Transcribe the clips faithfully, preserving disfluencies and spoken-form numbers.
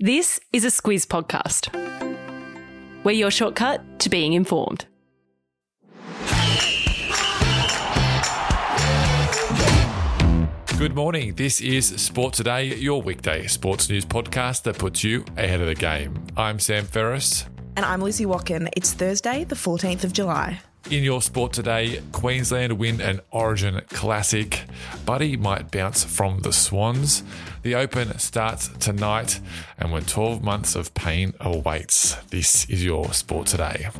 This is a Squiz podcast. We're your shortcut to being informed. Good morning. This is Sport Today, your weekday sports news podcast that puts you ahead of the game. I'm Sam Ferris. And I'm Lucy Watkin. It's Thursday, the fourteenth of July. In your sport today, Queensland win an Origin Classic. Buddy might bounce from the Swans. The Open starts tonight, and when twelve months of pain awaits, this is your sport today.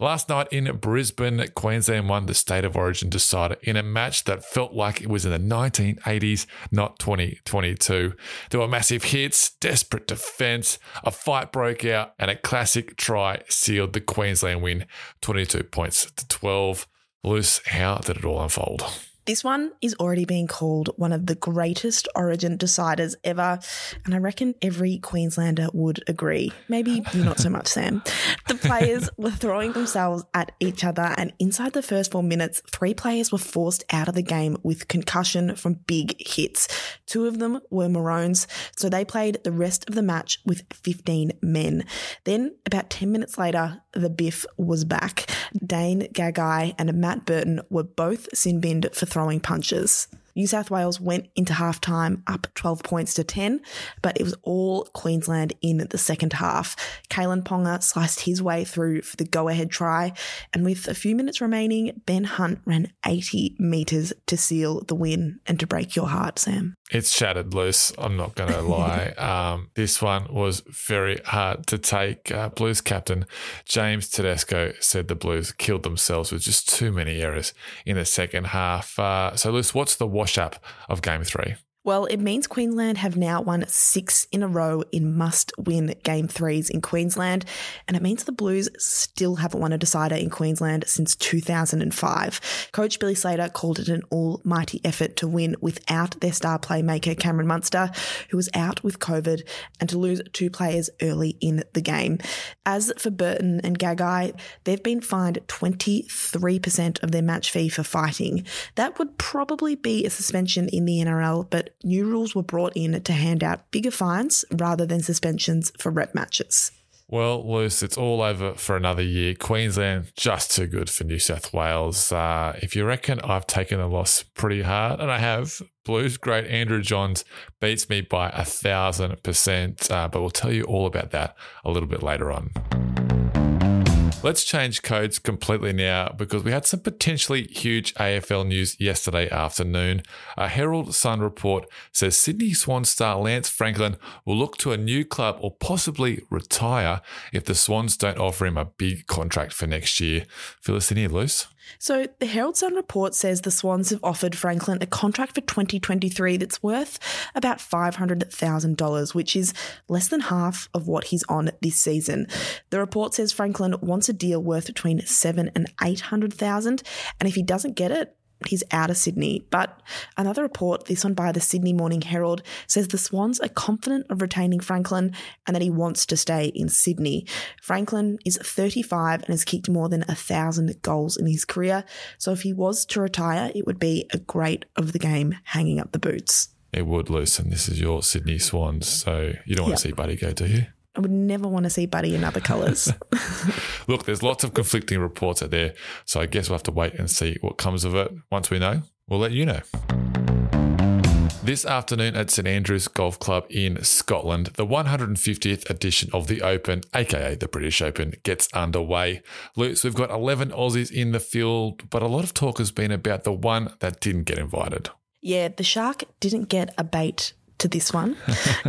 Last night in Brisbane, Queensland won the State of Origin decider in a match that felt like it was in the nineteen eighties, not twenty twenty-two. There were massive hits, desperate defence, a fight broke out, and a classic try sealed the Queensland win, twenty-two points to twelve. Luce, how did it all unfold? This one is already being called one of the greatest Origin deciders ever, and I reckon every Queenslander would agree. Maybe not so much, Sam. The players were throwing themselves at each other, and inside the first four minutes, three players were forced out of the game with concussion from big hits. Two of them were Maroons, so they played the rest of the match with fifteen men. Then, about ten minutes later, the Biff was back. Dane Gagai and Matt Burton were both sin binned for throwing punches. New South Wales went into halftime up twelve points to ten, but it was all Queensland in the second half. Kalyn Ponga sliced his way through for the go-ahead try, and with a few minutes remaining, Ben Hunt ran eighty metres to seal the win and to break your heart, Sam. It's shattered, Luce. I'm not going to lie. um, this one was very hard to take. Uh, Blues captain James Tedesco said the Blues killed themselves with just too many errors in the second half. Uh, so, Luce, what's the wash up of game three? Well, it means Queensland have now won six in a row in must-win game threes in Queensland, and it means the Blues still haven't won a decider in Queensland since two thousand five. Coach Billy Slater called it an almighty effort to win without their star playmaker Cameron Munster, who was out with COVID, and to lose two players early in the game. As for Burton and Gagai, they've been fined twenty-three percent of their match fee for fighting. That would probably be a suspension in the N R L, but new rules were brought in to hand out bigger fines rather than suspensions for rep matches. Well, Luce, it's all over for another year. Queensland, just too good for New South Wales. Uh, if you reckon I've taken the loss pretty hard, and I have, Blues great Andrew Johns beats me by one thousand percent, uh, but we'll tell you all about that a little bit later on. Let's change codes completely now, because we had some potentially huge A F L news yesterday afternoon. A Herald Sun report says Sydney Swan star Lance Franklin will look to a new club or possibly retire if the Swans don't offer him a big contract for next year. Fill us in here, Luce. So the Herald Sun report says the Swans have offered Franklin a contract for twenty twenty-three that's worth about five hundred thousand dollars, which is less than half of what he's on this season. The report says Franklin wants a deal worth between seven hundred thousand dollars and eight hundred thousand dollars, and if he doesn't get it, he's out of Sydney. But another report, this one by the Sydney Morning Herald, says the Swans are confident of retaining Franklin and that he wants to stay in Sydney. Franklin is thirty-five and has kicked more than one thousand goals in his career, so if he was to retire, it would be a great of the game hanging up the boots. It would, Luce, and this is your Sydney Swans, so you don't want yep. to see Buddy go, do you? I would never want to see Buddy in other colours. Look, there's lots of conflicting reports out there, so I guess we'll have to wait and see what comes of it. Once we know, we'll let you know. This afternoon at St Andrews Golf Club in Scotland, the one hundred fiftieth edition of the Open, aka the British Open, gets underway. Luce, we've got eleven Aussies in the field, but a lot of talk has been about the one that didn't get invited. Yeah, the shark didn't get a bait to this one.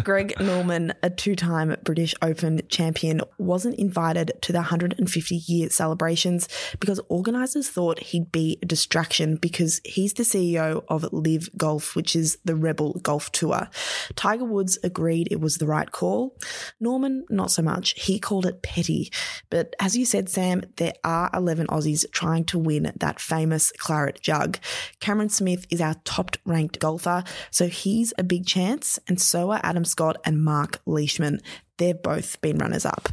Greg Norman, a two-time British Open champion, wasn't invited to the one hundred fifty-year celebrations because organisers thought he'd be a distraction because he's the C E O of L I V Golf, which is the Rebel Golf Tour. Tiger Woods agreed it was the right call. Norman, not so much. He called it petty. But as you said, Sam, there are eleven Aussies trying to win that famous claret jug. Cameron Smith is our top-ranked golfer, so he's a big chance. And so are Adam Scott and Mark Leishman. They've both been runners-up.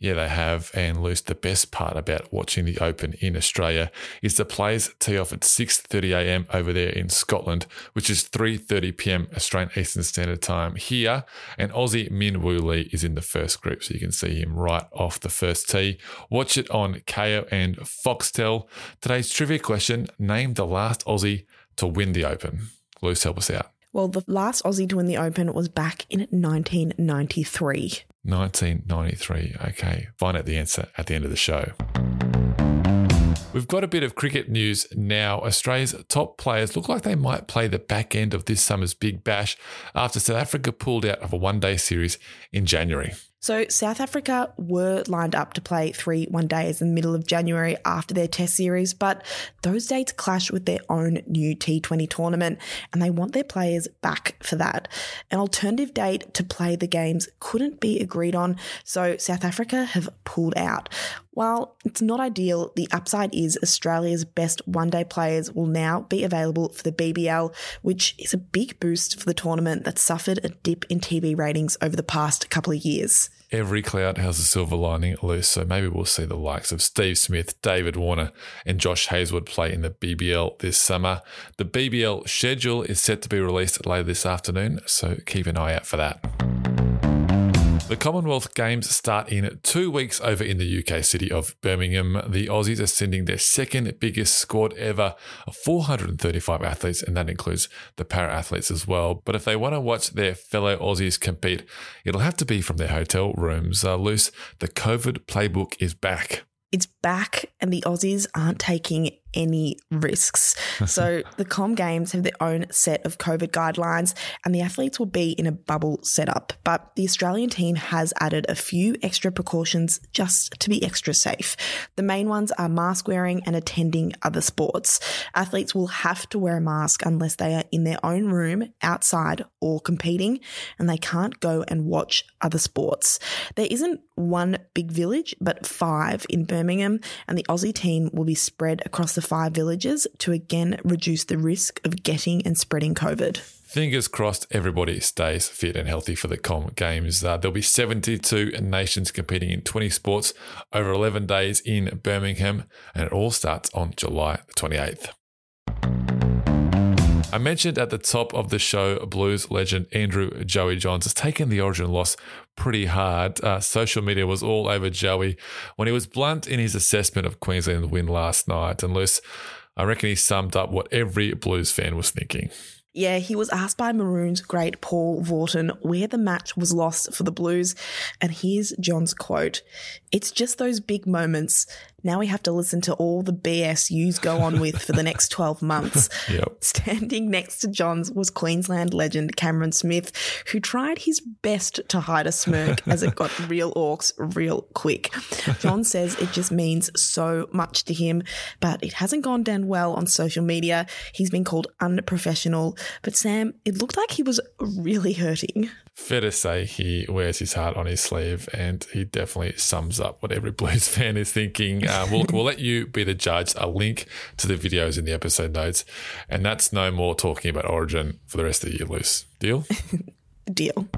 Yeah, they have. And Luce, the best part about watching the Open in Australia is the players tee off at six thirty a m over there in Scotland, which is three thirty p m Australian Eastern Standard Time here. And Aussie Min Woo Lee is in the first group, so you can see him right off the first tee. Watch it on Kayo and Foxtel. Today's trivia question, name the last Aussie to win the Open. Luce, help us out. Well, the last Aussie to win the Open was back in nineteen ninety-three. nineteen ninety-three. Okay. Find out the answer at the end of the show. We've got a bit of cricket news now. Australia's top players look like they might play the back end of this summer's Big Bash after South Africa pulled out of a one-day series in January. So South Africa were lined up to play three one-days in the middle of January after their test series, but those dates clash with their own new T twenty tournament and they want their players back for that. An alternative date to play the games couldn't be agreed on, so South Africa have pulled out. While it's not ideal, the upside is Australia's best one-day players will now be available for the B B L, which is a big boost for the tournament that suffered a dip in T V ratings over the past couple of years. Every cloud has a silver lining, Luce, so maybe we'll see the likes of Steve Smith, David Warner and Josh Hayswood play in the B B L this summer. The B B L schedule is set to be released later this afternoon, so keep an eye out for that. The Commonwealth Games start in two weeks over in the U K city of Birmingham. The Aussies are sending their second biggest squad ever, four hundred thirty-five athletes, and that includes the para-athletes as well. But if they want to watch their fellow Aussies compete, it'll have to be from their hotel rooms. Uh, Luce, the COVID playbook is back. It's back and the Aussies aren't taking any risks. So the Com Games have their own set of COVID guidelines and the athletes will be in a bubble setup. But the Australian team has added a few extra precautions just to be extra safe. The main ones are mask wearing and attending other sports. Athletes will have to wear a mask unless they are in their own room, outside or competing, and they can't go and watch other sports. There isn't one big village, but five in Birmingham, and the Aussie team will be spread across the The five villages to again reduce the risk of getting and spreading COVID. Fingers crossed everybody stays fit and healthy for the Com Games. Uh, there'll be seventy-two nations competing in twenty sports over eleven days in Birmingham, and it all starts on July the twenty-eighth. I mentioned at the top of the show, Blues legend Andrew Joey Johns has taken the Origin loss pretty hard. Uh, social media was all over Joey when he was blunt in his assessment of Queensland's win last night. And Luce, I reckon he summed up what every Blues fan was thinking. Yeah, he was asked by Maroons great Paul Voughton where the match was lost for the Blues, and here's John's quote. "It's just those big moments. Now we have to listen to all the B S yous go on with for the next twelve months. Yep. Standing next to Johns was Queensland legend Cameron Smith, who tried his best to hide a smirk as it got real Orcs real quick. John says it just means so much to him, but it hasn't gone down well on social media. He's been called unprofessional. But Sam, it looked like he was really hurting." Fair to say he wears his heart on his sleeve, and he definitely sums up what every Blues fan is thinking. Uh, we'll, we'll let you be the judge. A link to the videos in the episode notes. And that's no more talking about Origin for the rest of the year, Luce. Deal? Deal.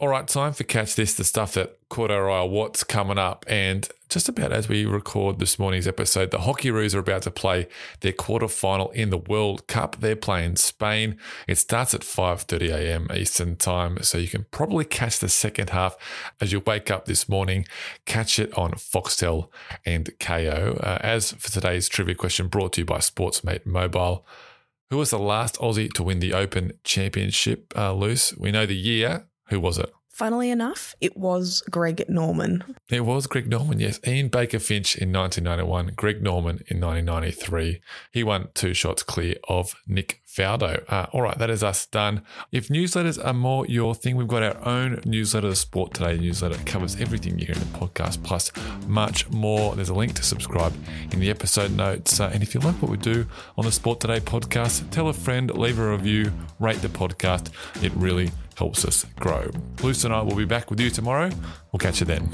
All right, time for Catch This, the stuff that caught our eye, what's coming up. And just about as we record this morning's episode, the Hockeyroos are about to play their quarterfinal in the World Cup. They're playing Spain. It starts at five thirty a m Eastern time, so you can probably catch the second half as you wake up this morning. Catch it on Foxtel and Kayo. Uh, as for today's trivia question, brought to you by Sportsmate Mobile, who was the last Aussie to win the Open Championship, uh, Luce? We know the year. Who was it? Funnily enough, it was Greg Norman. It was Greg Norman, yes. Ian Baker Finch in nineteen ninety-one, Greg Norman in nineteen ninety-three. He won two shots clear of Nick Faldo. Uh, all right, that is us done. If newsletters are more your thing, we've got our own newsletter, the Sport Today newsletter. It covers everything you hear in the podcast, plus much more. There's a link to subscribe in the episode notes. Uh, and if you like what we do on the Sport Today podcast, tell a friend, leave a review, rate the podcast. It really helps us grow. Luce and I will be back with you tomorrow. We'll catch you then.